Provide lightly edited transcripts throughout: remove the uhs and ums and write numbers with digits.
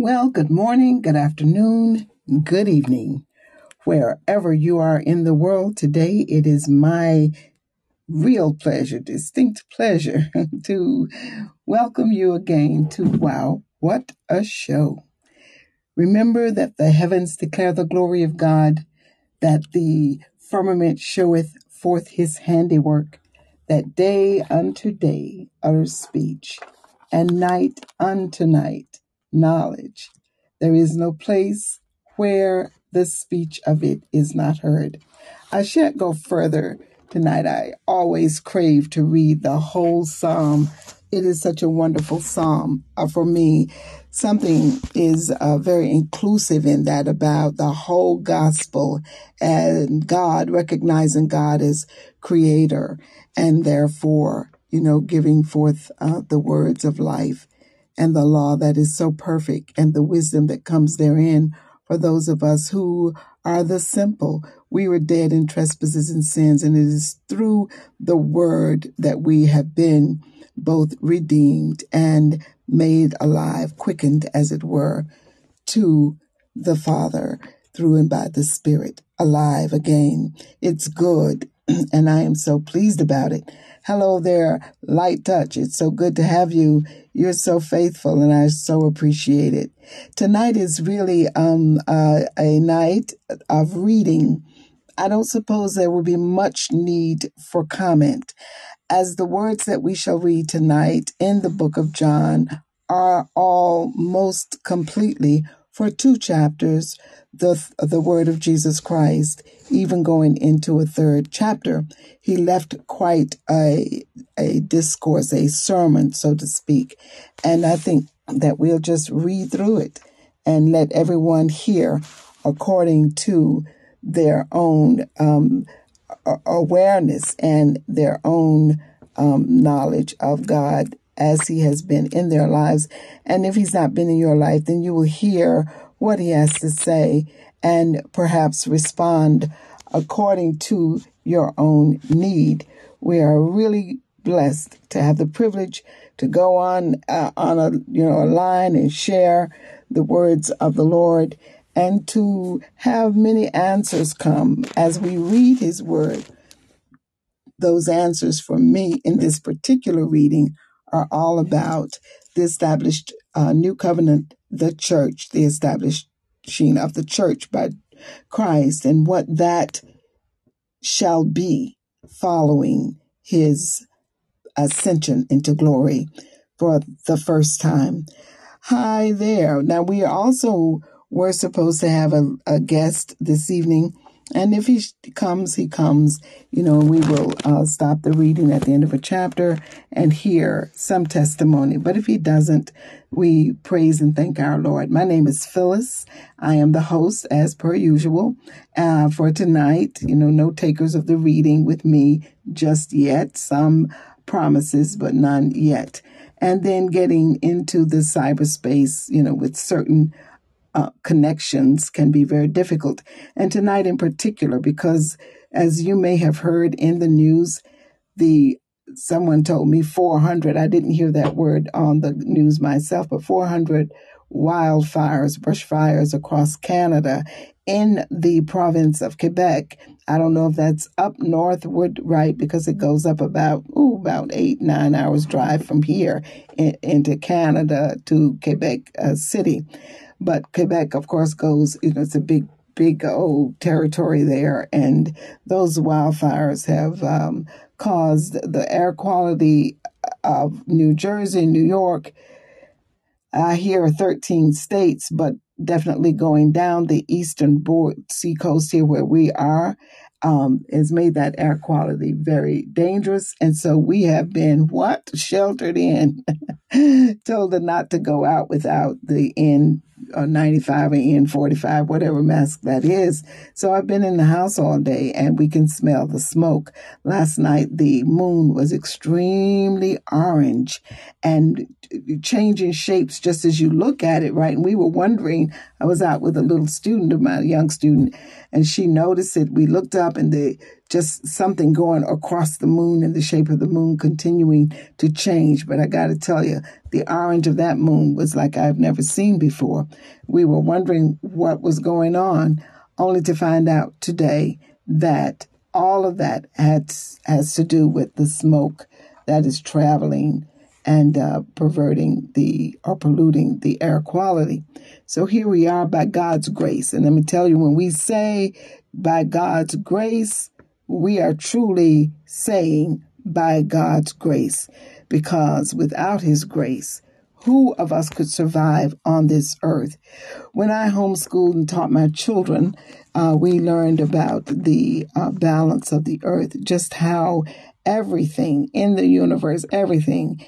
Well, good morning, good afternoon, good evening. Wherever you are in the world today, it is my real pleasure, distinct pleasure to welcome you again to Wow, What a Show. Remember that the heavens declare the glory of God, that the firmament showeth forth his handiwork, that day unto day utters speech, and night unto night knowledge. There is no place where the speech of it is not heard. I shan't go further tonight. I always crave to read the whole psalm. It is such a wonderful psalm for me. Something is very inclusive in that about the whole gospel and God, recognizing God as creator and therefore, you know, giving forth the words of life and the law that is so perfect and the wisdom that comes therein for those of us who are the simple. We were dead in trespasses and sins, and it is through the word that we have been both redeemed and made alive, quickened, as it were, to the Father through and by the Spirit, alive again. It's good, and I am so pleased about it. Hello there, Light Touch. It's so good to have you. You're so faithful, and I so appreciate it. Tonight is really a night of reading. I don't suppose there will be much need for comment, as the words that we shall read tonight in the book of John are all most completely for two chapters, the word of Jesus Christ, even going into a third chapter. He left quite a discourse, a sermon, so to speak. And I think that we'll just read through it and let everyone hear according to their own awareness and their own knowledge of God as he has been in their lives. And if he's not been in your life, then you will hear what he has to say and perhaps respond according to your own need. We are really blessed to have the privilege to go on a a line and share the words of the Lord, and to have many answers come as we read his word. Those answers for me in this particular reading are all about the established new covenant, the church, the establishing of the church by Christ, and what that shall be following his ascension into glory for the first time. Hi there. Now, we are also... We're supposed to have a guest this evening, and if he comes, we will stop the reading at the end of a chapter and hear some testimony. But if he doesn't, we praise and thank our Lord. My name is Phyllis. I am the host, as per usual, for tonight. No takers of the reading with me just yet. Some promises, but none yet. And then getting into the cyberspace, with certain connections can be very difficult. And tonight in particular, because as you may have heard in the news, someone told me 400, I didn't hear that word on the news myself, but 400 wildfires, brush fires across Canada in the province of Quebec. I don't know if that's up northward, right, because it goes up about 8-9 hours drive from here into Canada to Quebec City. But Quebec, of course, goes, it's a big, big old territory there. And those wildfires have caused the air quality of New Jersey, New York, I hear 13 states, but definitely going down the eastern seacoast here where we are, has made that air quality very dangerous. And so we have been sheltered in, told not to go out without the N95 or N45, whatever mask that is. So I've been in the house all day, and we can smell the smoke. Last night, the moon was extremely orange and changing shapes just as you look at it, right? And we were wondering, I was out with a young student, and she noticed it. We looked up, and the just something going across the moon and the shape of the moon continuing to change. But I got to tell you, the orange of that moon was like I've never seen before. We were wondering what was going on, only to find out today that all of that has to do with the smoke that is traveling and perverting or polluting the air quality. So here we are by God's grace. And let me tell you, when we say by God's grace, we are truly saying by God's grace, because without his grace, who of us could survive on this earth? When I homeschooled and taught my children, we learned about the balance of the earth, just how everything in the universe, everything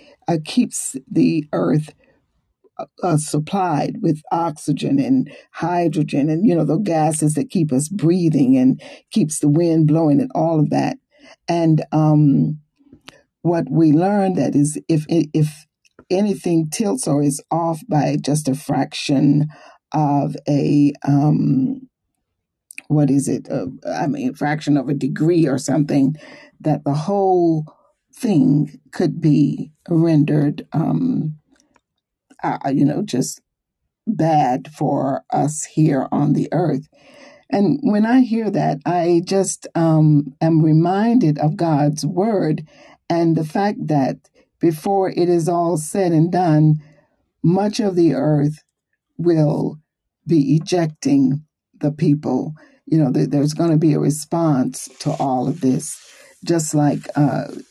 keeps the earth supplied with oxygen and hydrogen and, the gases that keep us breathing and keeps the wind blowing and all of that. And what we learned that is if anything tilts or is off by just a fraction of a, fraction of a degree or something, that the whole thing could be rendered, just bad for us here on the earth. And when I hear that, I just am reminded of God's word and the fact that before it is all said and done, much of the earth will be ejecting the people. There's going to be a response to all of this, just like the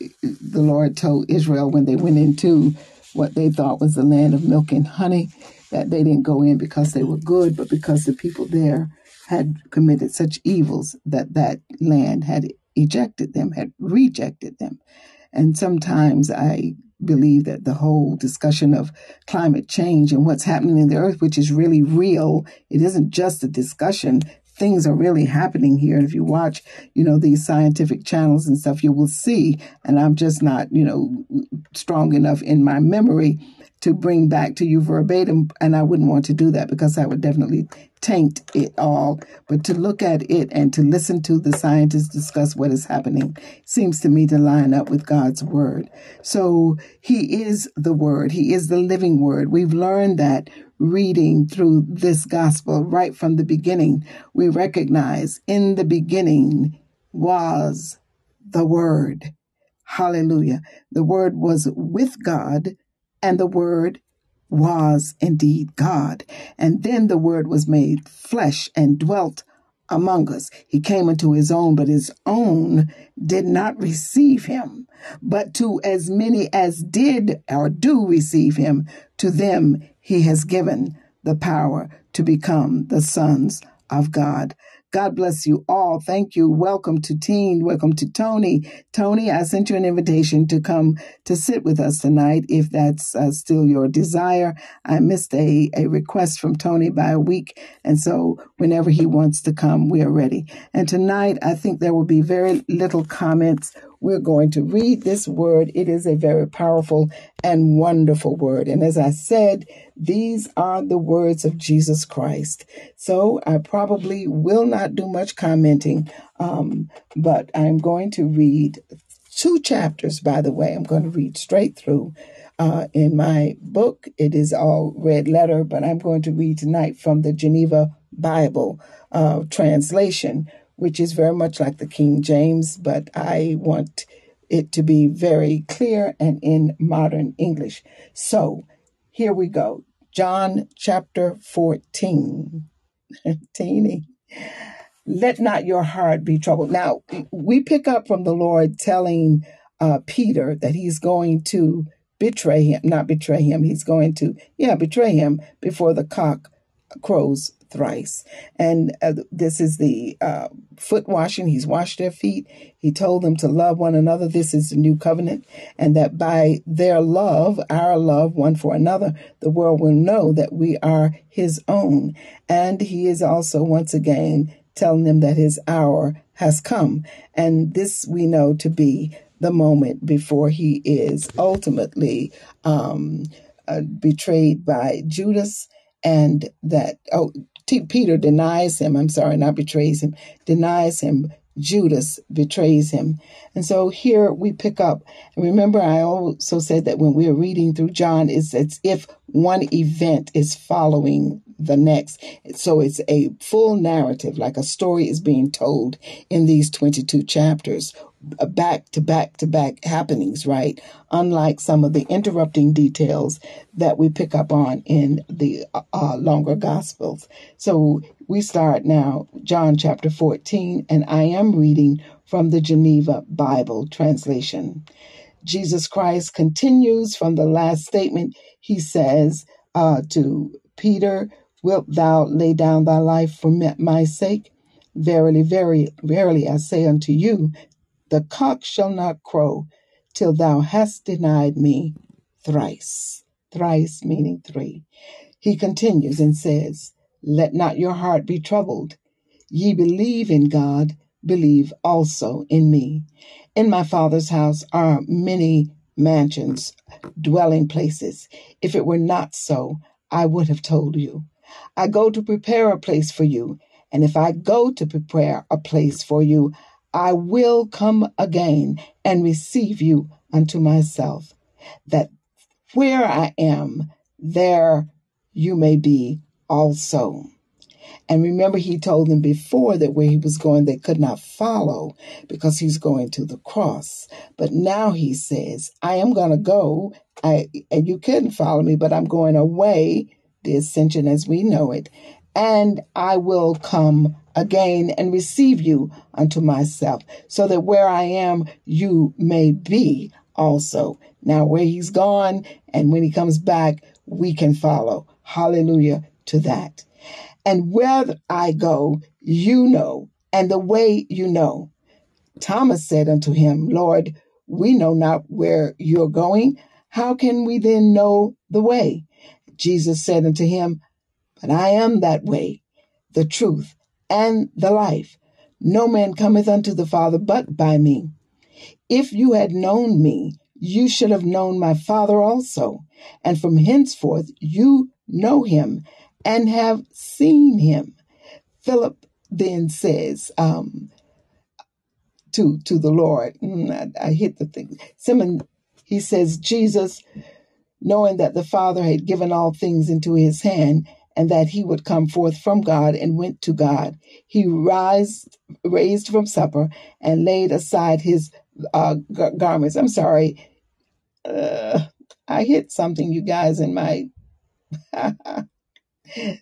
Lord told Israel when they went into what they thought was the land of milk and honey, that they didn't go in because they were good, but because the people there had committed such evils that land had ejected them, had rejected them. And sometimes I believe that the whole discussion of climate change and what's happening in the earth, which is really real, it isn't just a discussion. Things are really happening here. And if you watch, these scientific channels and stuff, you will see, and I'm just not, strong enough in my memory to bring back to you verbatim. And I wouldn't want to do that because I would definitely taint it all. But to look at it and to listen to the scientists discuss what is happening seems to me to line up with God's word. So he is the word. He is the living word. We've learned that reading through this gospel right from the beginning. We recognize in the beginning was the Word. Hallelujah. The Word was with God, and the Word was indeed God. And then the Word was made flesh and dwelt among us. He came into his own, but his own did not receive him. But to as many as did or do receive him, to them he has given the power to become the sons of God. God bless you all. Thank you. Welcome to Teen. Welcome to Tony. Tony, I sent you an invitation to come to sit with us tonight, if that's still your desire. I missed a request from Tony by a week, and so whenever he wants to come, we are ready. And tonight, I think there will be very little comments. We're going to read this word. It is a very powerful and wonderful word. And as I said, these are the words of Jesus Christ. So I probably will not do much commenting, but I'm going to read two chapters, by the way. I'm going to read straight through. In my book, it is all red letter, but I'm going to read tonight from the Geneva Bible translation, which is very much like the King James, but I want it to be very clear and in modern English. So here we go. John chapter 14. Teeny. Let not your heart be troubled. Now, we pick up from the Lord telling Peter that he's going to betray him before the cock crows thrice. And this is the foot washing. He's washed their feet. He told them to love one another. This is the new covenant. And that by their love, our love one for another, the world will know that we are his own. And he is also once again telling them that his hour has come. And this we know to be the moment before he is ultimately betrayed by Judas, and that Peter denies him, denies him Judas betrays him. And so here we pick up. And remember, I also said that when we're reading through John, it's as if one event is following the next. So it's a full narrative, like a story is being told in these 22 chapters, back to back to back happenings, right? Unlike some of the interrupting details that we pick up on in the longer Gospels. So we start now, John chapter 14, and I am reading from the Geneva Bible translation. Jesus Christ continues from the last statement. He says to Peter, "Wilt thou lay down thy life for my sake? Verily, very verily, I say unto you, the cock shall not crow till thou hast denied me thrice." Thrice meaning three. He continues and says, "Let not your heart be troubled. Ye believe in God, believe also in me. In my Father's house are many mansions, dwelling places. If it were not so, I would have told you. I go to prepare a place for you. And if I go to prepare a place for you, I will come again and receive you unto myself, that where I am, there you may be also." And remember, he told them before that where he was going, they could not follow because he's going to the cross. But now he says, "I am going to go, and you couldn't follow me, but I'm going away," the ascension as we know it, "and I will come again and receive you unto myself, so that where I am, you may be also." Now where he's gone and when he comes back, we can follow. Hallelujah to that. "And where I go, you know, and the way you know." Thomas said unto him, "Lord, we know not where you're going. How can we then know the way?" Jesus said unto him, "But I am that way, the truth, and the life. No man cometh unto the Father but by me. If you had known me, you should have known my Father also. And from henceforth you know him and have seen him." Philip then says to the Lord, I hit the thing. Simon, he says, Jesus, knowing that the Father had given all things into his hand, and that he would come forth from God and went to God, he raised from supper and laid aside his garments. I'm sorry. I hit something, you guys, in my...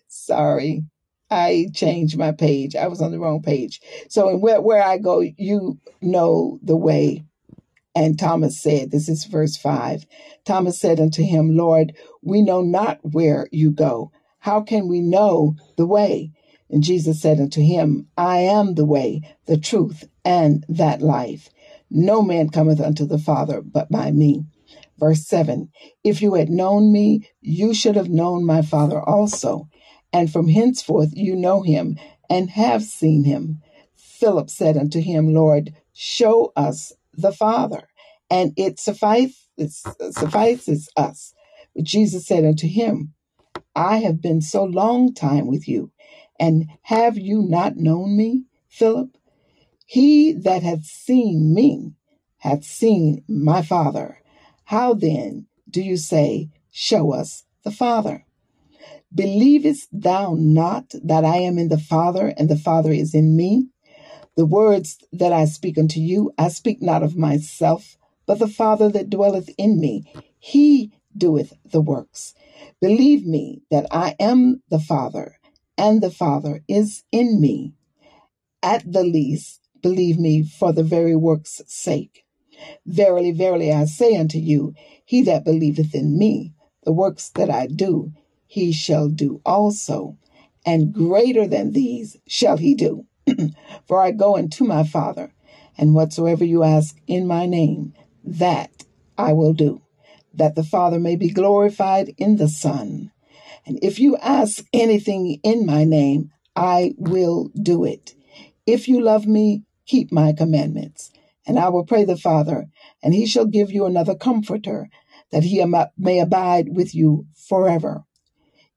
sorry. I changed my page. I was on the wrong page. So in where I go, you know the way. And Thomas said, this is verse 5, Thomas said unto him, "Lord, we know not where you go. How can we know the way?" And Jesus said unto him, "I am the way, the truth, and that life. No man cometh unto the Father but by me." Verse 7, "If you had known me, you should have known my Father also. And from henceforth you know him and have seen him." Philip said unto him, "Lord, show us the Father, and it suffices us." But Jesus said unto him, "I have been so long time with you, and have you not known me, Philip? He that hath seen me hath seen my Father. How then do you say, show us the Father? Believest thou not that I am in the Father, and the Father is in me? The words that I speak unto you, I speak not of myself, but the Father that dwelleth in me, he doeth the works. Believe me that I am the Father, and the Father is in me. At the least, believe me for the very works' sake. Verily, verily, I say unto you, he that believeth in me, the works that I do, he shall do also, and greater than these shall he do. For I go unto my Father, and whatsoever you ask in my name, that I will do, that the Father may be glorified in the Son. And if you ask anything in my name, I will do it. If you love me, keep my commandments. And I will pray the Father, and he shall give you another comforter, that he may abide with you forever.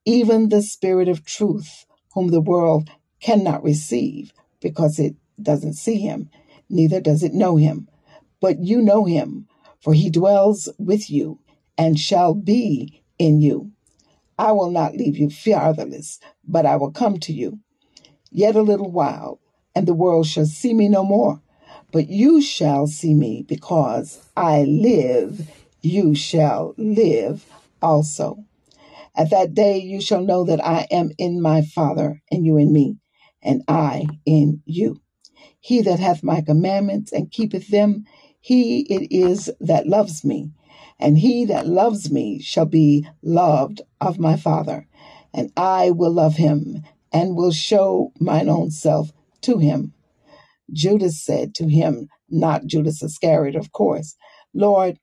Even the Spirit of truth, whom the world cannot receive, because it doesn't see him, neither does it know him. But you know him, for he dwells with you and shall be in you. I will not leave you fatherless, but I will come to you. Yet a little while, and the world shall see me no more, but you shall see me, because I live, you shall live also. At that day you shall know that I am in my Father, and you in me, and I in you. He that hath my commandments and keepeth them, he it is that loves me. And he that loves me shall be loved of my Father, and I will love him, and will show mine own self to him. Judas said to him, not Judas Iscariot, of course, Lord,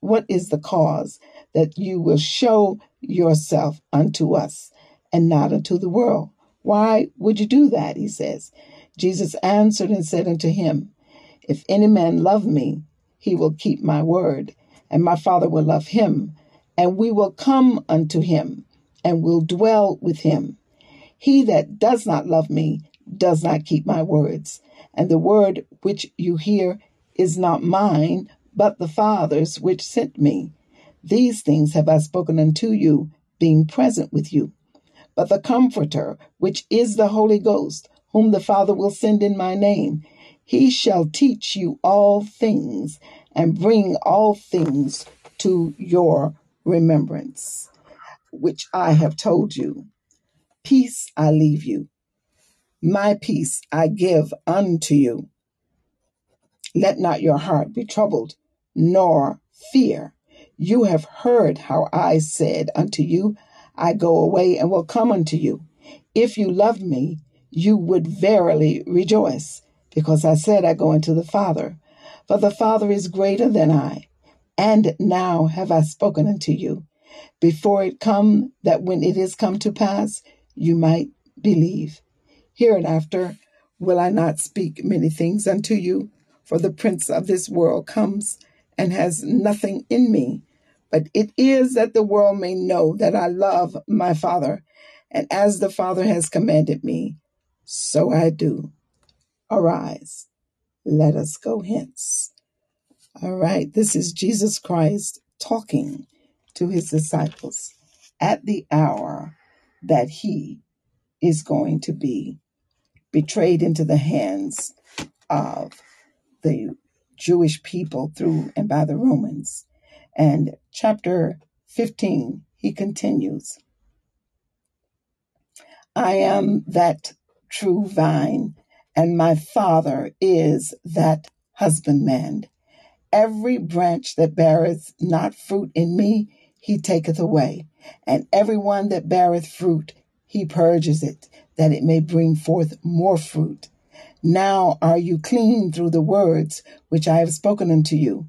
what is the cause that you will show yourself unto us and not unto the world? Why would you do that? He says. Jesus answered and said unto him, if any man love me, he will keep my word, and my Father will love him, and we will come unto him, and will dwell with him. He that does not love me does not keep my words, and the word which you hear is not mine, but the Father's which sent me. These things have I spoken unto you, being present with you. But the Comforter, which is the Holy Ghost, whom the Father will send in my name, he shall teach you all things, and bring all things to your remembrance, which I have told you. Peace I leave you. My peace I give unto you. Let not your heart be troubled, nor fear. You have heard how I said unto you, I go away and will come unto you. If you loved me, you would verily rejoice, because I said I go unto the Father. For the Father is greater than I, and now have I spoken unto you, before it come, that when it is come to pass, you might believe. Hereinafter will I not speak many things unto you, for the prince of this world comes and has nothing in me. But it is that the world may know that I love my Father, and as the Father has commanded me, so I do. Arise, let us go hence. All right, this is Jesus Christ talking to his disciples at the hour that he is going to be betrayed into the hands of the Jewish people through and by the Romans. And chapter 15, he continues, I am that true vine, and my Father is that husbandman. Every branch that beareth not fruit in me, he taketh away, and every one that beareth fruit, he purges it, that it may bring forth more fruit. Now are you clean through the words which I have spoken unto you.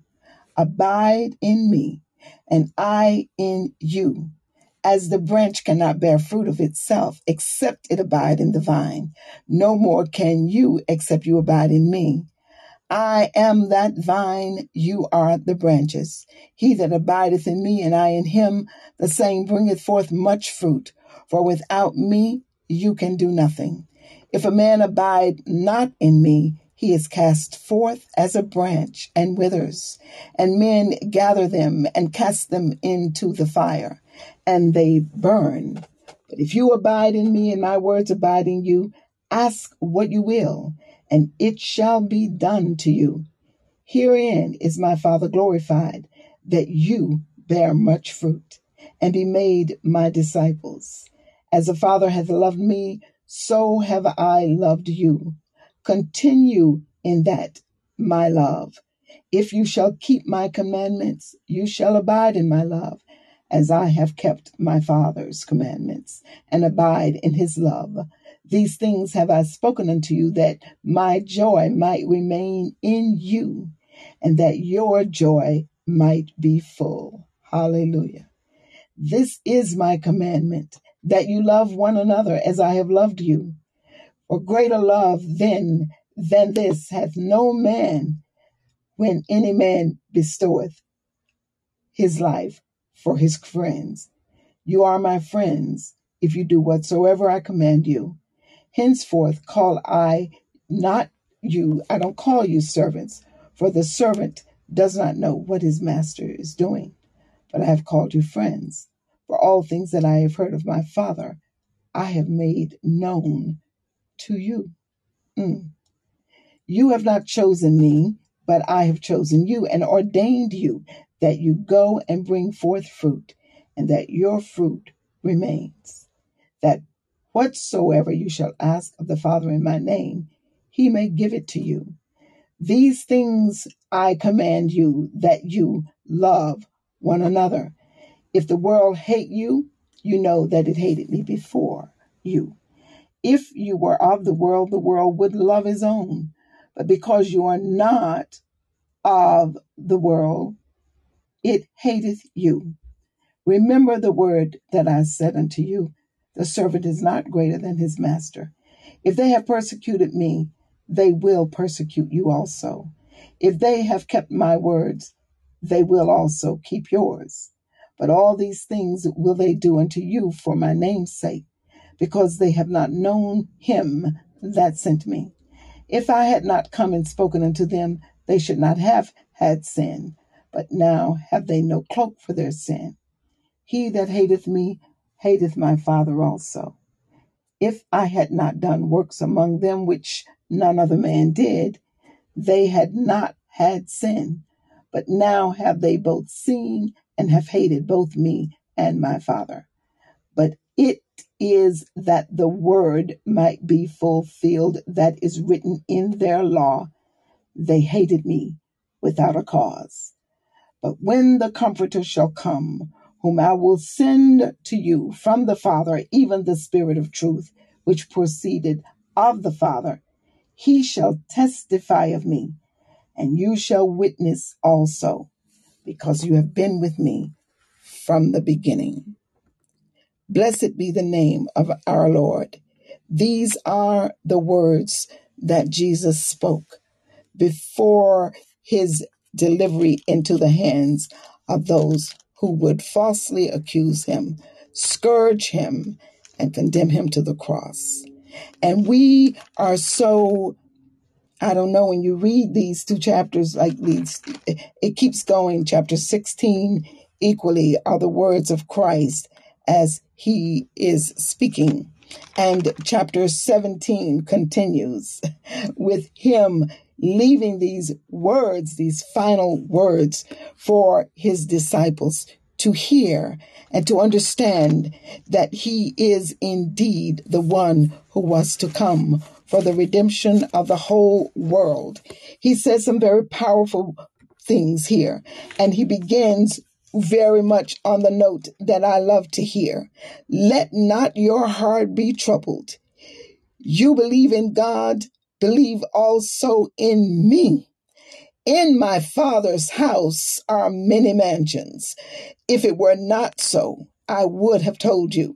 Abide in me, and I in you. As the branch cannot bear fruit of itself, except it abide in the vine, no more can you, except you abide in me. I am that vine, you are the branches. He that abideth in me, and I in him, the same bringeth forth much fruit. For without me you can do nothing. If a man abide not in me, he is cast forth as a branch and withers, and men gather them and cast them into the fire, and they burn. But if you abide in me and my words abide in you, ask what you will, and it shall be done to you. Herein is my Father glorified, that you bear much fruit, and be made my disciples. As the Father hath loved me, so have I loved you. Continue in that, my love. If you shall keep my commandments, you shall abide in my love, as I have kept my Father's commandments, and abide in his love. These things have I spoken unto you, that my joy might remain in you, and that your joy might be full. Hallelujah. This is my commandment, that you love one another as I have loved you. For greater love than this hath no man, when any man bestoweth his life for his friends. You are my friends, if you do whatsoever I command you. Henceforth call I not you, I don't call you servants, for the servant does not know what his master is doing. But I have called you friends, for all things that I have heard of my Father, I have made known to you. You have not chosen me, but I have chosen you and ordained you that you go and bring forth fruit, and that your fruit remains, that whatsoever you shall ask of the Father in my name, he may give it to you. These things I command you, that you love one another. If the world hate you, you know that it hated me before you. If you were of the world would love his own. But because you are not of the world, it hateth you. Remember the word that I said unto you, the servant is not greater than his master. If they have persecuted me, they will persecute you also. If they have kept my words, they will also keep yours. But all these things will they do unto you for my name's sake, because they have not known him that sent me. If I had not come and spoken unto them, they should not have had sin. But now have they no cloak for their sin. He that hateth me hateth my Father also. If I had not done works among them which none other man did, they had not had sin. But now have they both seen and have hated both me and my Father. But it is that the word might be fulfilled that is written in their law. They hated me without a cause. But when the Comforter shall come, whom I will send to you from the Father, even the Spirit of truth, which proceeded of the Father, he shall testify of me, and you shall witness also, because you have been with me from the beginning. Blessed be the name of our Lord. These are the words that Jesus spoke before his delivery into the hands of those who would falsely accuse him, scourge him, and condemn him to the cross. And we are so, I don't know, when you read these two chapters, like these, it keeps going. Chapter 16 equally are the words of Christ as he is speaking. And chapter 17 continues with him leaving these words, these final words for his disciples to hear and to understand that he is indeed the one who was to come for the redemption of the whole world. He says some very powerful things here, and he begins very much on the note that I love to hear. Let not your heart be troubled. You believe in God, believe also in me. In my Father's house are many mansions. If it were not so, I would have told you.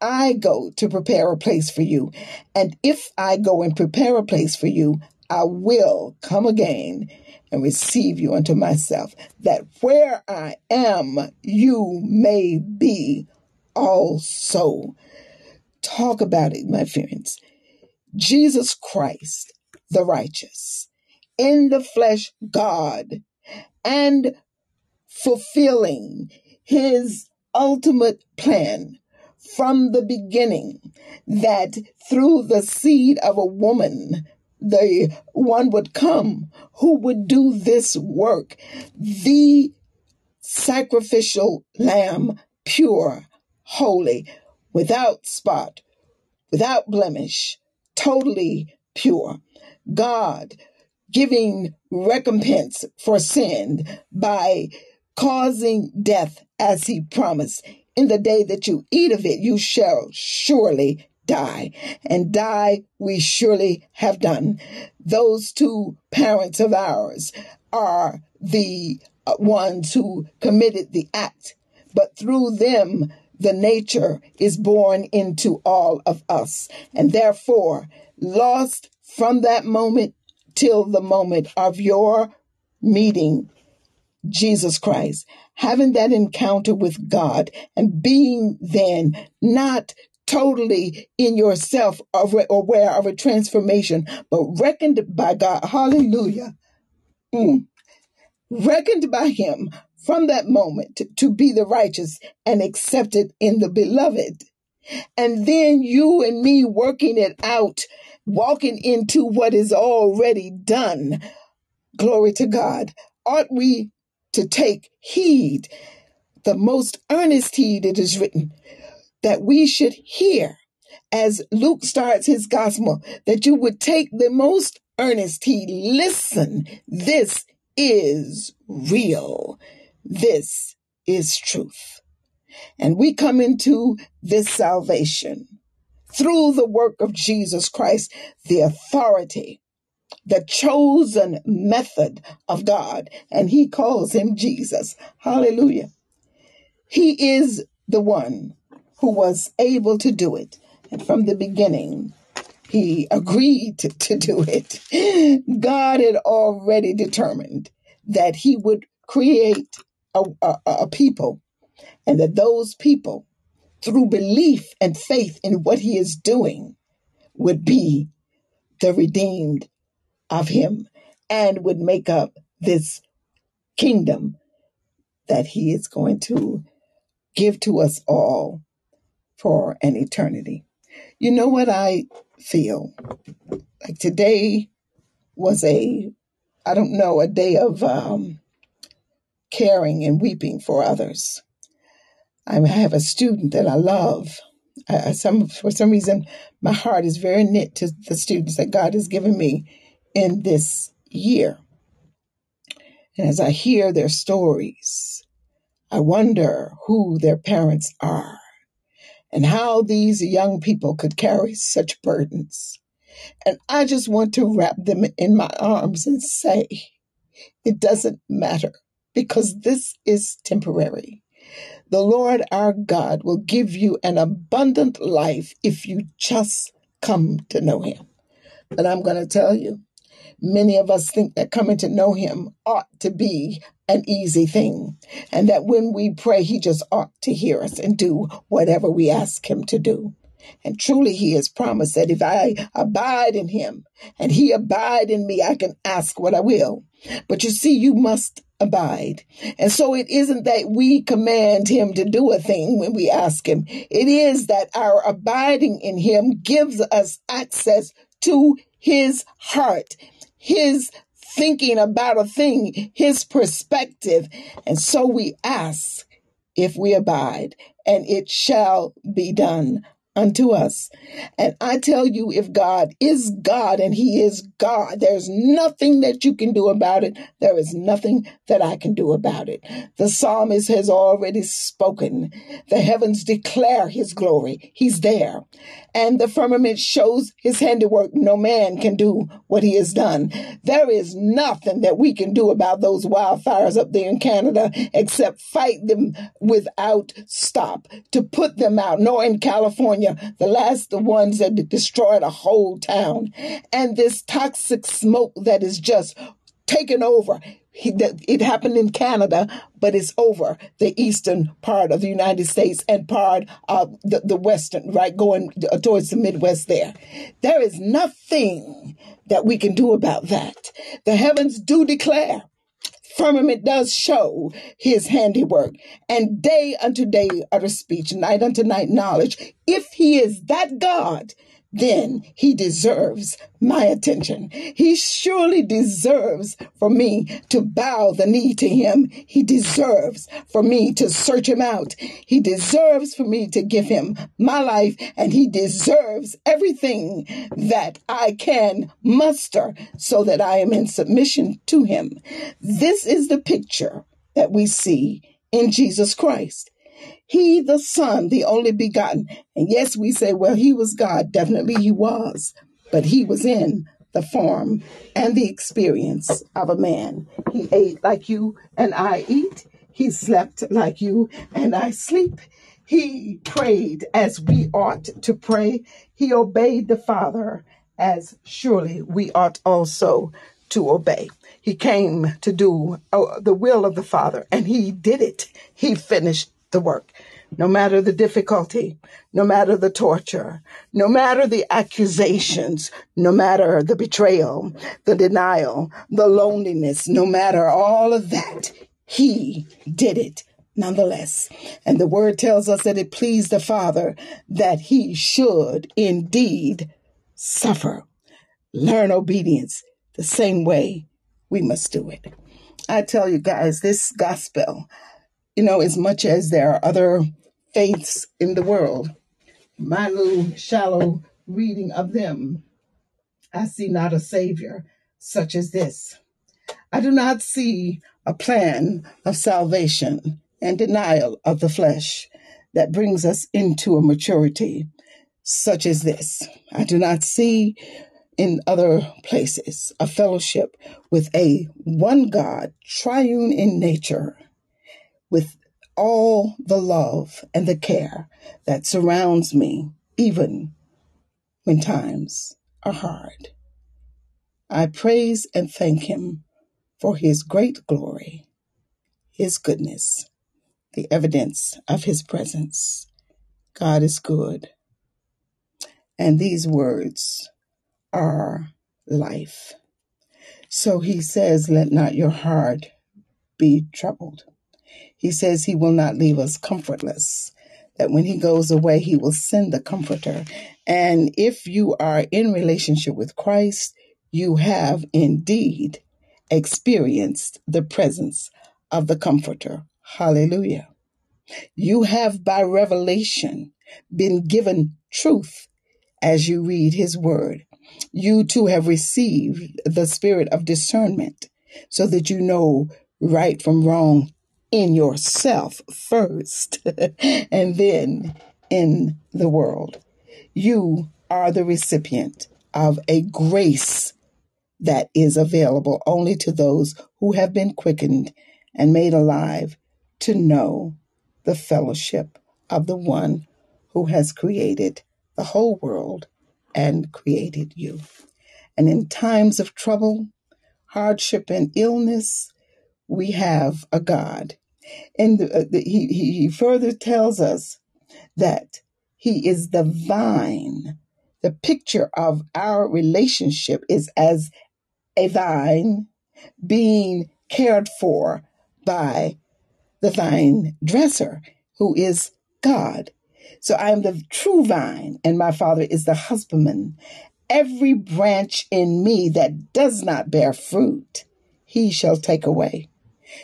I go to prepare a place for you. And if I go and prepare a place for you, I will come again and receive you unto myself, that where I am, you may be also. Talk about it, my friends. Jesus Christ, the righteous, in the flesh, God, and fulfilling his ultimate plan from the beginning, that through the seed of a woman, the one would come who would do this work, the sacrificial lamb, pure, holy, without spot, without blemish, totally pure. God giving recompense for sin by causing death as he promised. In the day that you eat of it, you shall surely die. And die we surely have done. Those two parents of ours are the ones who committed the act. But through them, the nature is born into all of us, and therefore lost from that moment till the moment of your meeting Jesus Christ, having that encounter with God and being then not totally in yourself aware of a transformation, but reckoned by God. Hallelujah. Reckoned by him from that moment to be the righteous and accepted in the beloved. And then you and me working it out, walking into what is already done. Glory to God. Ought we to take heed, the most earnest heed, it is written, that we should hear, as Luke starts his gospel, that you would take the most earnest heed. Listen, this is real. This is truth. And we come into this salvation through the work of Jesus Christ, the authority, the chosen method of God. And he calls him Jesus. Hallelujah. He is the one who was able to do it. And from the beginning, he agreed to do it. God had already determined that he would create a people, and that those people, through belief and faith in what he is doing, would be the redeemed of him and would make up this kingdom that he is going to give to us all for an eternity. You know what I feel? Like today was a day of caring and weeping for others. I have a student that I love. For some reason, my heart is very knit to the students that God has given me in this year. And as I hear their stories, I wonder who their parents are and how these young people could carry such burdens. And I just want to wrap them in my arms and say, it doesn't matter, because this is temporary. The Lord our God will give you an abundant life if you just come to know him. And I'm going to tell you, many of us think that coming to know him ought to be an easy thing, and that when we pray, he just ought to hear us and do whatever we ask him to do. And truly he has promised that if I abide in him and he abide in me, I can ask what I will. But you see, you must abide. And so it isn't that we command him to do a thing when we ask him. It is that our abiding in him gives us access to his heart, his thinking about a thing, his perspective. And so we ask if we abide, and it shall be done unto us. And I tell you, if God is God and he is God, there's nothing that you can do about it. There is nothing that I can do about it. The psalmist has already spoken. The heavens declare his glory. He's there. And the firmament shows his handiwork. No man can do what he has done. There is nothing that we can do about those wildfires up there in Canada except fight them without stop, to put them out. Nor in California, the ones that destroyed a whole town, and this toxic smoke that is just taken over. It happened in Canada, but it's over the eastern part of the United States and part of the western, right, going towards the Midwest there. There is nothing that we can do about that. The heavens do declare. Firmament does show his handiwork, and day unto day utter speech, night unto night knowledge. If he is that God, then he deserves my attention. He surely deserves for me to bow the knee to him. He deserves for me to search him out. He deserves for me to give him my life, and he deserves everything that I can muster so that I am in submission to him. This is the picture that we see in Jesus Christ. He, the Son, the only begotten. And yes, we say, well, he was God. Definitely he was. But he was in the form and the experience of a man. He ate like you and I eat. He slept like you and I sleep. He prayed as we ought to pray. He obeyed the Father as surely we ought also to obey. He came to do the will of the Father, and he did it. He finished the work. No matter the difficulty, no matter the torture, no matter the accusations, no matter the betrayal, the denial, the loneliness, no matter all of that, he did it nonetheless. And the word tells us that it pleased the Father that he should indeed suffer. Learn obedience the same way we must do it. I tell you guys, this gospel, you know, as much as there are other faiths in the world, my little shallow reading of them, I see not a Savior such as this. I do not see a plan of salvation and denial of the flesh that brings us into a maturity such as this. I do not see in other places a fellowship with a one God, triune in nature, with all the love and the care that surrounds me, even when times are hard. I praise and thank him for his great glory, his goodness, the evidence of his presence. God is good. And these words are life. So he says, let not your heart be troubled. He says he will not leave us comfortless, that when he goes away, he will send the comforter. And if you are in relationship with Christ, you have indeed experienced the presence of the comforter. Hallelujah. You have by revelation been given truth as you read his word. You too have received the spirit of discernment so that you know right from wrong in yourself first and then in the world. You are the recipient of a grace that is available only to those who have been quickened and made alive to know the fellowship of the one who has created the whole world and created you. And in times of trouble, hardship, and illness, we have a God. And he further tells us that he is the vine. The picture of our relationship is as a vine being cared for by the vine dresser, who is God. So I am the true vine, and my Father is the husbandman. Every branch in me that does not bear fruit, he shall take away.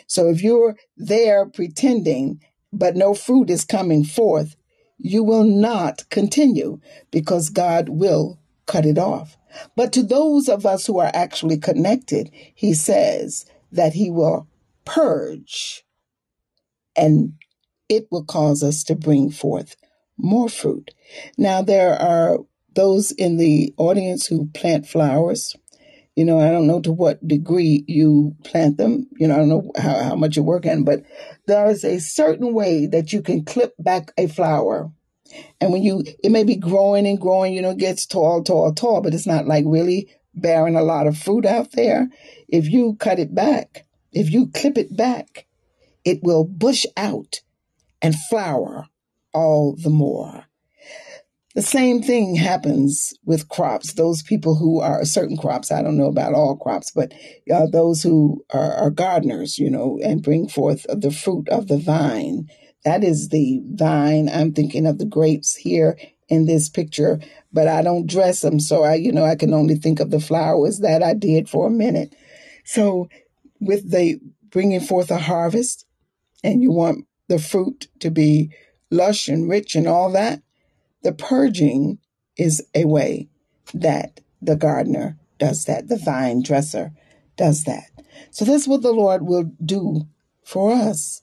So if you're there pretending, but no fruit is coming forth, you will not continue, because God will cut it off. But to those of us who are actually connected, he says that he will purge, and it will cause us to bring forth more fruit. Now, there are those in the audience who plant flowers. You know, I don't know to what degree you plant them. You know, I don't know how much you work in, but there is a certain way that you can clip back a flower. And when it may be growing and growing, you know, it gets tall, but it's not like really bearing a lot of fruit out there. If you cut it back, if you clip it back, it will bush out and flower all the more. The same thing happens with crops. Those people who are certain crops, I don't know about all crops, but those who are gardeners, you know, and bring forth the fruit of the vine. That is the vine. I'm thinking of the grapes here in this picture, but I don't dress them. So I can only think of the flowers that I did for a minute. So with the bringing forth a harvest, and you want the fruit to be lush and rich and all that, the purging is a way that the gardener does that. The vine dresser does that. So that's what the Lord will do for us.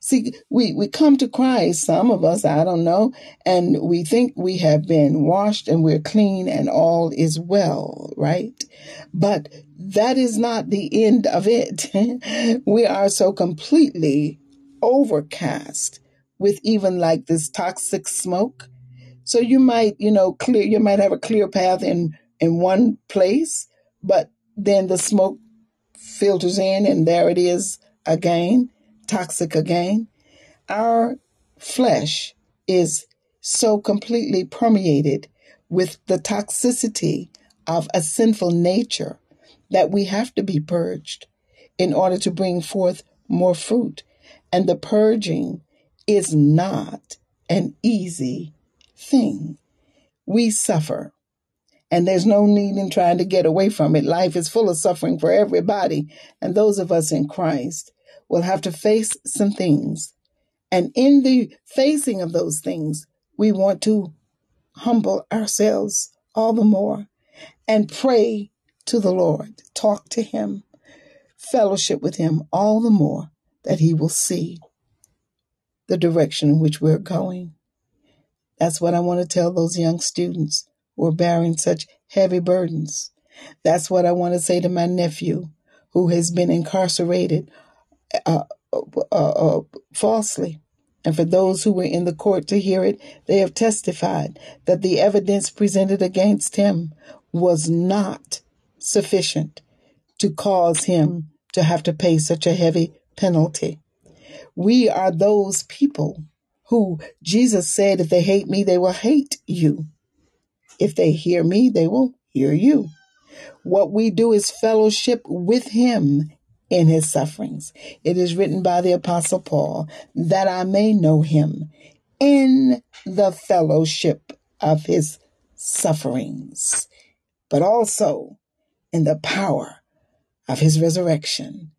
See, we come to Christ, some of us, I don't know, and we think we have been washed and we're clean and all is well, right? But that is not the end of it. We are so completely overcast with even like this toxic smoke. So you might, you might have a clear path in one place, but then the smoke filters in and there it is again, toxic again. Our flesh is so completely permeated with the toxicity of a sinful nature that we have to be purged in order to bring forth more fruit. And the purging is not an easy thing. We suffer, and there's no need in trying to get away from it. Life is full of suffering for everybody, and those of us in Christ will have to face some things. And in the facing of those things, we want to humble ourselves all the more and pray to the Lord, talk to Him, fellowship with Him all the more, that He will see the direction in which we're going. That's what I want to tell those young students who are bearing such heavy burdens. That's what I want to say to my nephew who has been incarcerated falsely. And for those who were in the court to hear it, they have testified that the evidence presented against him was not sufficient to cause him to have to pay such a heavy penalty. We are those people who Jesus said, if they hate me, they will hate you. If they hear me, they will hear you. What we do is fellowship with Him in His sufferings. It is written by the Apostle Paul, that I may know Him in the fellowship of His sufferings, but also in the power of His resurrection,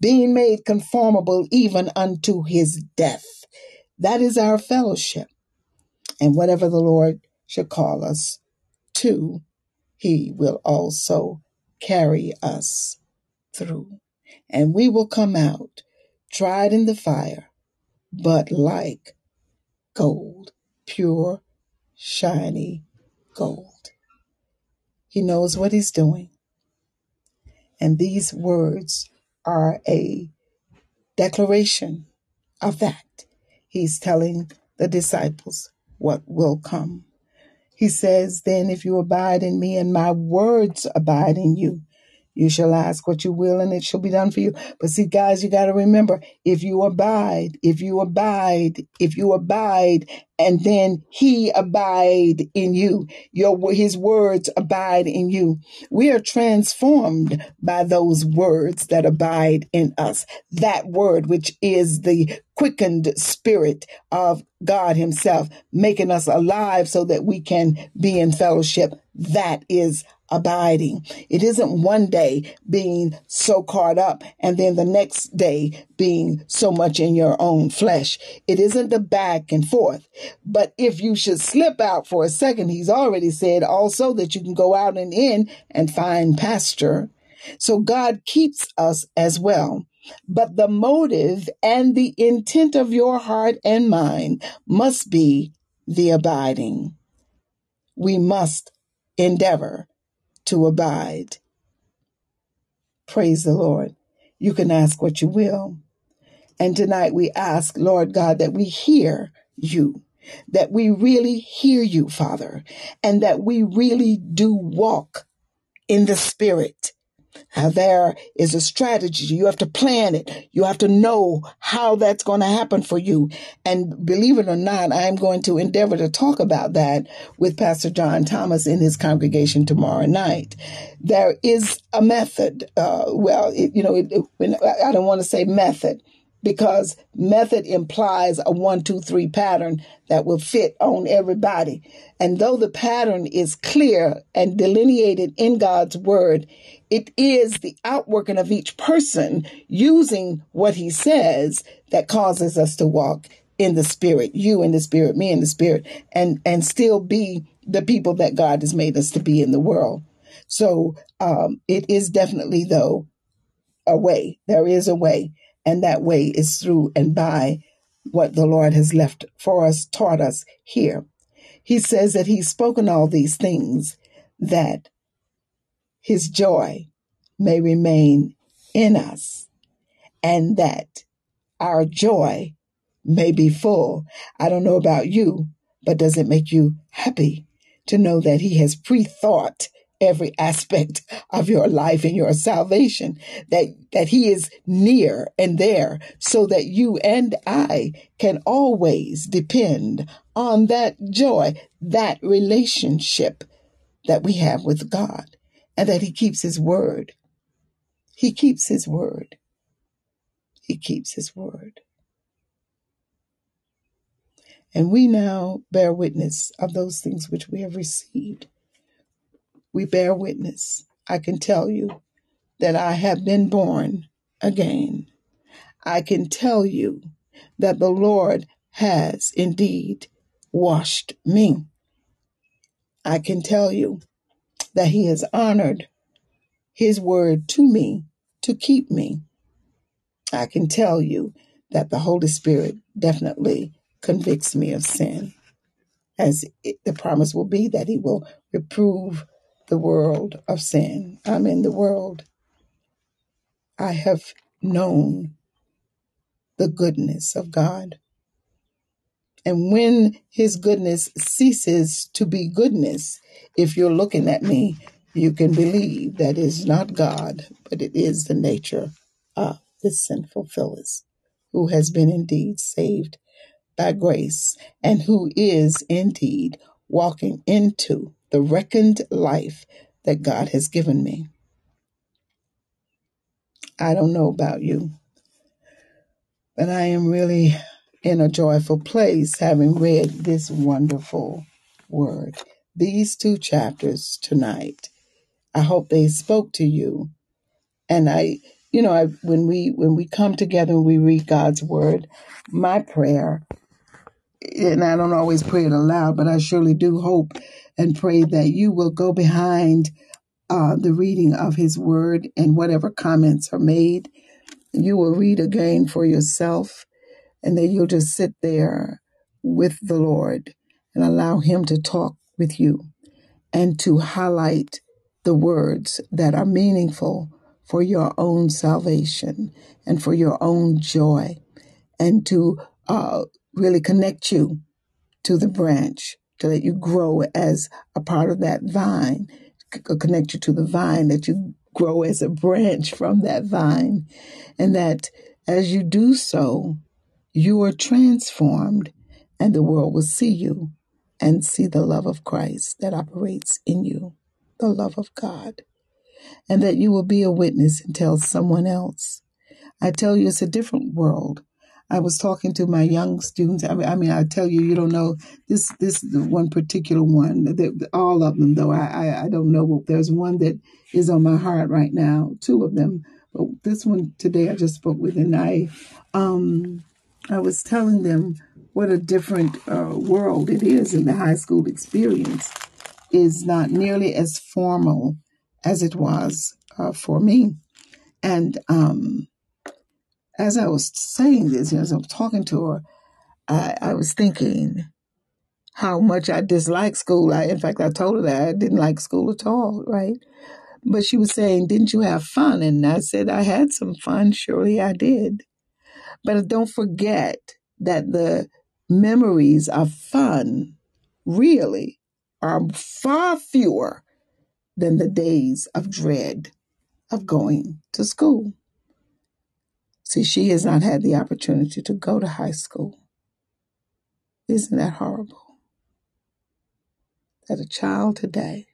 being made conformable even unto His death. That is our fellowship. And whatever the Lord shall call us to, He will also carry us through. And we will come out tried in the fire, but like gold, pure, shiny gold. He knows what He's doing. And these words are a declaration of that. He's telling the disciples what will come. He says, then if you abide in me and my words abide in you, you shall ask what you will and it shall be done for you. But see, guys, you got to remember, if you abide, and then He abide in you, His words abide in you. We are transformed by those words that abide in us. That word, which is the quickened spirit of God Himself, making us alive so that we can be in fellowship. That is abiding. It isn't one day being so caught up and then the next day being so much in your own flesh. It isn't the back and forth. But if you should slip out for a second, He's already said also that you can go out and in and find pasture. So God keeps us as well. But the motive and the intent of your heart and mind must be the abiding. We must endeavor to abide. Praise the Lord. You can ask what you will. And tonight we ask, Lord God, that we hear You, that we really hear You, Father, and that we really do walk in the Spirit. Now, there is a strategy. You have to plan it. You have to know how that's going to happen for you. And believe it or not, I'm going to endeavor to talk about that with Pastor John Thomas in his congregation tomorrow night. There is a method. I don't want to say method, because method implies a 1, 2, 3 pattern that will fit on everybody. And though the pattern is clear and delineated in God's word, it is the outworking of each person using what He says that causes us to walk in the Spirit, you in the Spirit, me in the Spirit, and still be the people that God has made us to be in the world. So it is definitely, though, a way. There is a way. And that way is through and by what the Lord has left for us, taught us here. He says that He's spoken all these things that His joy may remain in us and that our joy may be full. I don't know about you, but does it make you happy to know that He has pre-thought every aspect of your life and your salvation, that he is near and there so that you and I can always depend on that joy, that relationship that we have with God, and that he keeps his word. He keeps his word. He keeps his word. And we now bear witness of those things which we have received. We bear witness. I can tell you that I have been born again. I can tell you that the Lord has indeed washed me. I can tell you that he has honored his word to me to keep me. I can tell you that the Holy Spirit definitely convicts me of sin, as the promise will be that he will reprove the world of sin. I'm in the world. I have known the goodness of God. And when his goodness ceases to be goodness, if you're looking at me, you can believe that is not God, but it is the nature of this sinful Phyllis, who has been indeed saved by grace, and who is indeed walking into the reckoned life that God has given me. I don't know about you, but I am really in a joyful place having read this wonderful word. These two chapters tonight, I hope they spoke to you. And when we come together and we read God's word, my prayer, and I don't always pray it aloud, but I surely do hope and pray that you will go behind the reading of his word, and whatever comments are made, you will read again for yourself, and then you'll just sit there with the Lord and allow him to talk with you and to highlight the words that are meaningful for your own salvation and for your own joy, and to really connect you to the branch, to let you grow as a part of that vine, connect you to the vine, that you grow as a branch from that vine, and that as you do so, you are transformed, and the world will see you and see the love of Christ that operates in you, the love of God, and that you will be a witness and tell someone else. I tell you, it's a different world. I was talking to my young students. I tell you, you don't know this one particular one. All of them, though, I don't know. There's one that is on my heart right now, two of them. But this one today I just spoke with, and I was telling them what a different world it is, and the high school experience is not nearly as formal as it was for me. And as I was saying this, as I was talking to her, I was thinking how much I dislike school. In fact, I told her that I didn't like school at all, right? But she was saying, didn't you have fun? And I said, I had some fun. Surely I did. But don't forget that the memories of fun really are far fewer than the days of dread of going to school. See, she has not had the opportunity to go to high school. Isn't that horrible? That a child today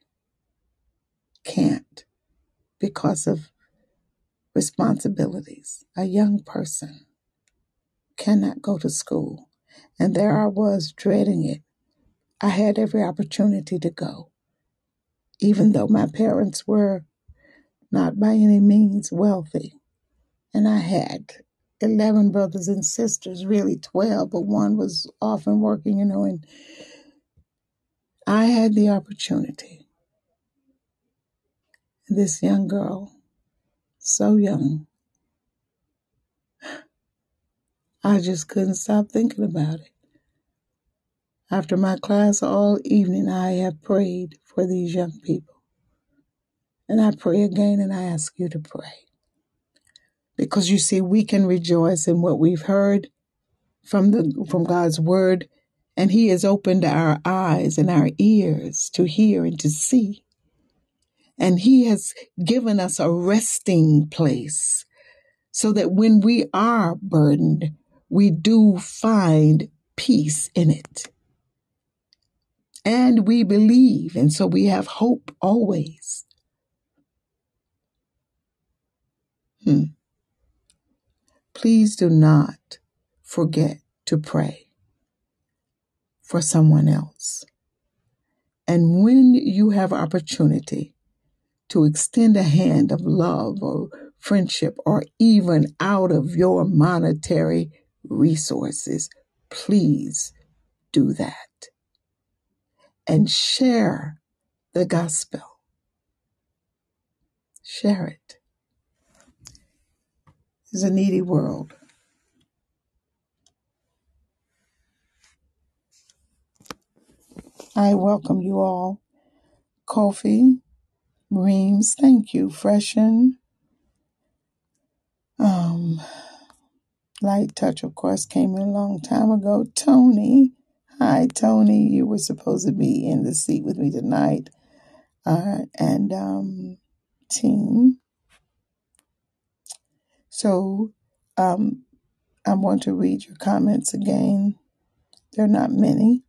can't, because of responsibilities. A young person cannot go to school. And there I was dreading it. I had every opportunity to go, even though my parents were not by any means wealthy. And I had 11 brothers and sisters, really 12, but one was off and working, and I had the opportunity. And this young girl, so young, I just couldn't stop thinking about it. After my class all evening, I have prayed for these young people. And I pray again, and I ask you to pray. Because you see, we can rejoice in what we've heard from God's word, and he has opened our eyes and our ears to hear and to see. And he has given us a resting place so that when we are burdened, we do find peace in it. And we believe, and so we have hope always. Please do not forget to pray for someone else. And when you have opportunity to extend a hand of love or friendship or even out of your monetary resources, please do that. And share the gospel. Share it. It's a needy world. I welcome you all. Kofi, Reams, thank you. Freshen. Light Touch, of course, came in a long time ago. Tony. Hi, Tony. You were supposed to be in the seat with me tonight. Team. So I want to read your comments again. They're not many,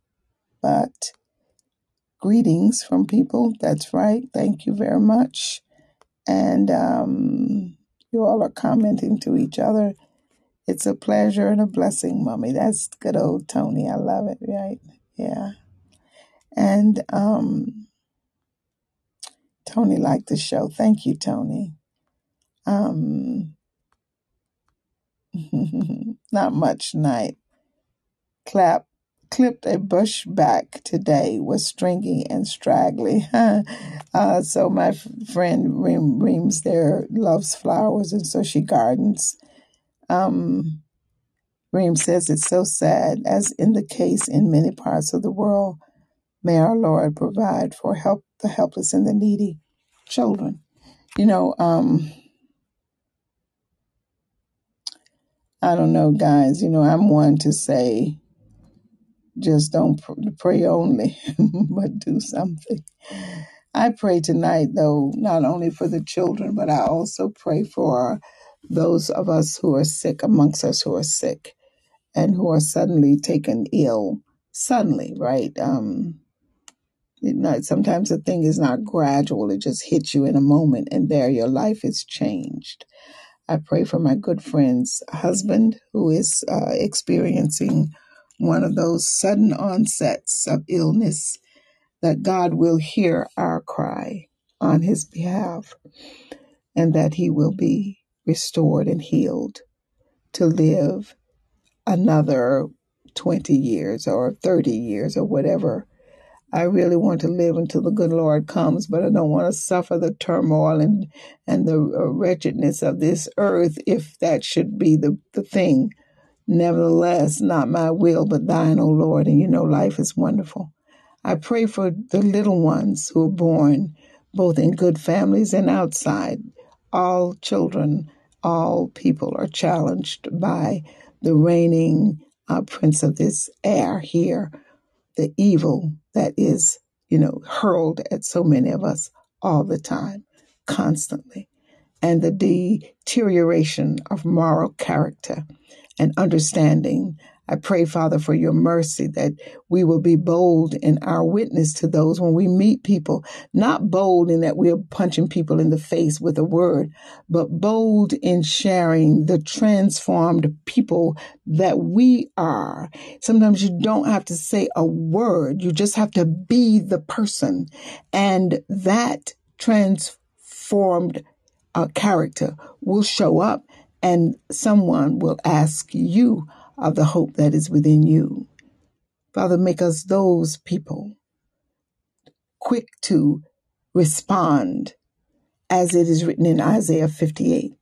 but greetings from people. That's right. Thank you very much. And you all are commenting to each other. It's a pleasure and a blessing, Mommy. That's good old Tony. I love it, right? Yeah. And Tony liked the show. Thank you, Tony. Not much night. Clap. Clipped a bush back today, was stringy and straggly. So my friend Reams there loves flowers, and so she gardens. Reams says it's so sad, as in the case in many parts of the world. May our Lord provide for the helpless and the needy children. You know, I don't know, guys. You know, I'm one to say, just don't pray only, but do something. I pray tonight, though, not only for the children, but I also pray for those of us who are sick, amongst us who are sick, and who are suddenly taken ill. Suddenly, right? Sometimes the thing is not gradual. It just hits you in a moment, and there your life is changed. I pray for my good friend's husband, who is experiencing one of those sudden onsets of illness, that God will hear our cry on his behalf and that he will be restored and healed to live another 20 years or 30 years or whatever. I really want to live until the good Lord comes, but I don't want to suffer the turmoil and the wretchedness of this earth if that should be the thing. Nevertheless, not my will, but thine, O Lord. And you know, life is wonderful. I pray for the little ones who are born, both in good families and outside. All children, all people are challenged by the reigning prince of this air here, the evil that is, you know, hurled at so many of us all the time, constantly, and the deterioration of moral character and understanding. I pray, Father, for your mercy, that we will be bold in our witness to those when we meet people, not bold in that we are punching people in the face with a word, but bold in sharing the transformed people that we are. Sometimes you don't have to say a word. You just have to be the person, and that transformed character will show up. And someone will ask you of the hope that is within you. Father, make us those people quick to respond, as it is written in Isaiah 58,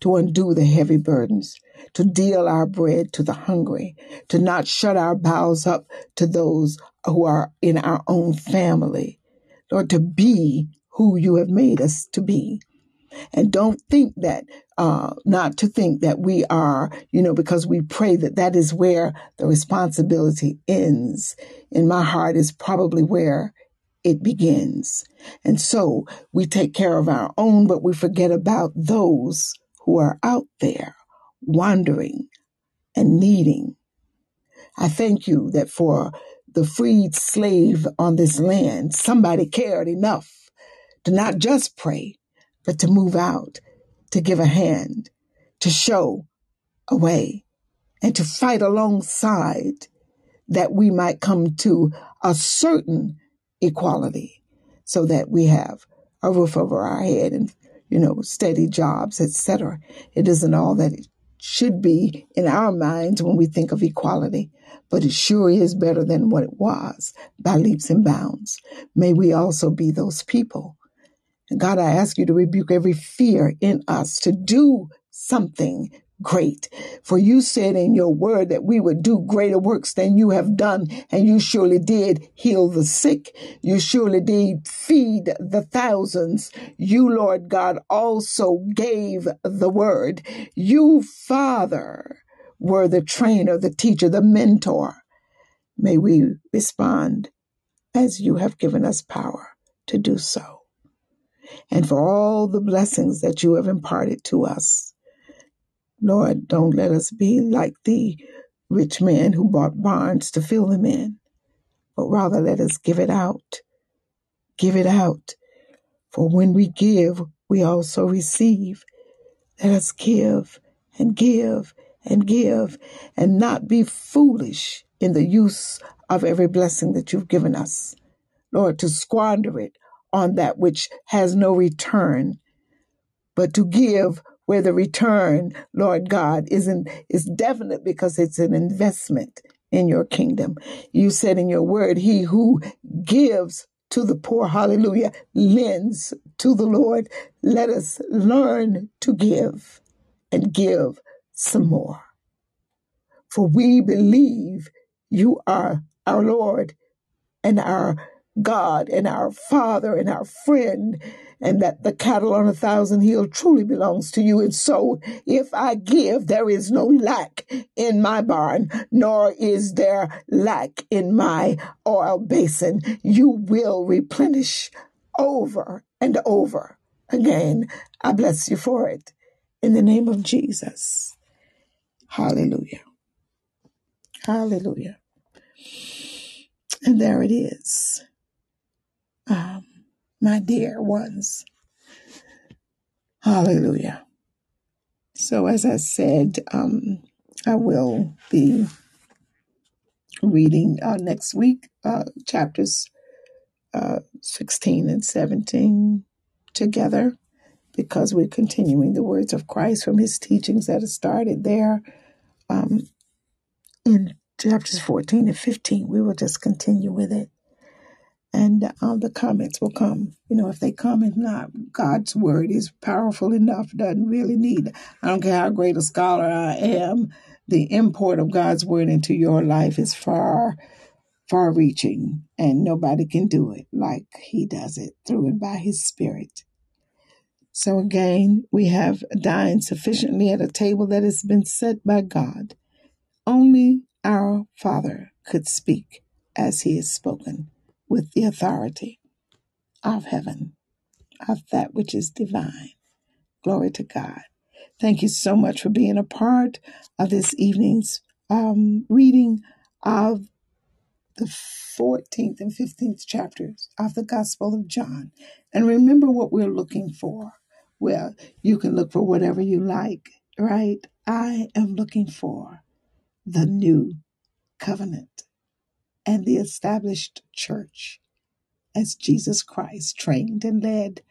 to undo the heavy burdens, to deal our bread to the hungry, to not shut our bowels up to those who are in our own family, or to be who you have made us to be. And don't think that, not to think that we are, you know, because we pray that is where the responsibility ends. In my heart is probably where it begins. And so we take care of our own, but we forget about those who are out there wandering and needing. I thank you that for the freed slave on this land, somebody cared enough to not just pray, but to move out, to give a hand, to show a way, and to fight alongside that we might come to a certain equality so that we have a roof over our head and, steady jobs, etc. It isn't all that it should be in our minds when we think of equality, but it sure is better than what it was by leaps and bounds. May we also be those people. And God, I ask you to rebuke every fear in us to do something great. For you said in your word that we would do greater works than you have done, and you surely did heal the sick. You surely did feed the thousands. You, Lord God, also gave the word. You, Father, were the trainer, the teacher, the mentor. May we respond as you have given us power to do so. And for all the blessings that you have imparted to us, Lord, don't let us be like the rich man who bought barns to fill them in, but rather let us give it out. Give it out. For when we give, we also receive. Let us give and give and give and not be foolish in the use of every blessing that you've given us, Lord, to squander it on that which has no return, but to give where the return, Lord God, is definite because it's an investment in your kingdom. You said in your word, he who gives to the poor, hallelujah, lends to the Lord. Let us learn to give and give some more. For we believe you are our Lord and our God and our Father and our friend, and that the cattle on 1,000 hill truly belongs to you. And so if I give, there is no lack in my barn, nor is there lack in my oil basin. You will replenish over and over again. I bless you for it in the name of Jesus. Hallelujah. Hallelujah. And there it is. My dear ones. Hallelujah. So as I said, I will be reading next week, chapters 16 and 17 together, because we're continuing the words of Christ from his teachings that have started there. In chapters 14 and 15, we will just continue with it. And the comments will come. If they come and not, God's word is powerful enough, doesn't really need. I don't care how great a scholar I am, the import of God's word into your life is far, far reaching. And nobody can do it like he does it through and by his spirit. So again, we have dined sufficiently at a table that has been set by God. Only our Father could speak as he has spoken, with the authority of heaven, of that which is divine. Glory to God. Thank you so much for being a part of this evening's reading of the 14th and 15th chapters of the Gospel of John. And remember what we're looking for. Well, you can look for whatever you like, right? I am looking for the new covenant and the established church as Jesus Christ trained and led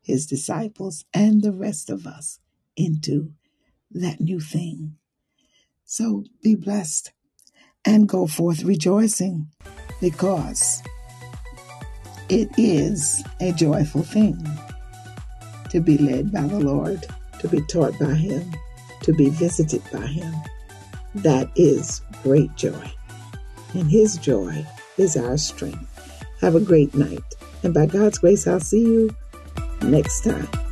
his disciples and the rest of us into that new thing. So be blessed and go forth rejoicing, because it is a joyful thing to be led by the Lord, to be taught by him, to be visited by him. That is great joy. And his joy is our strength. Have a great night. And by God's grace, I'll see you next time.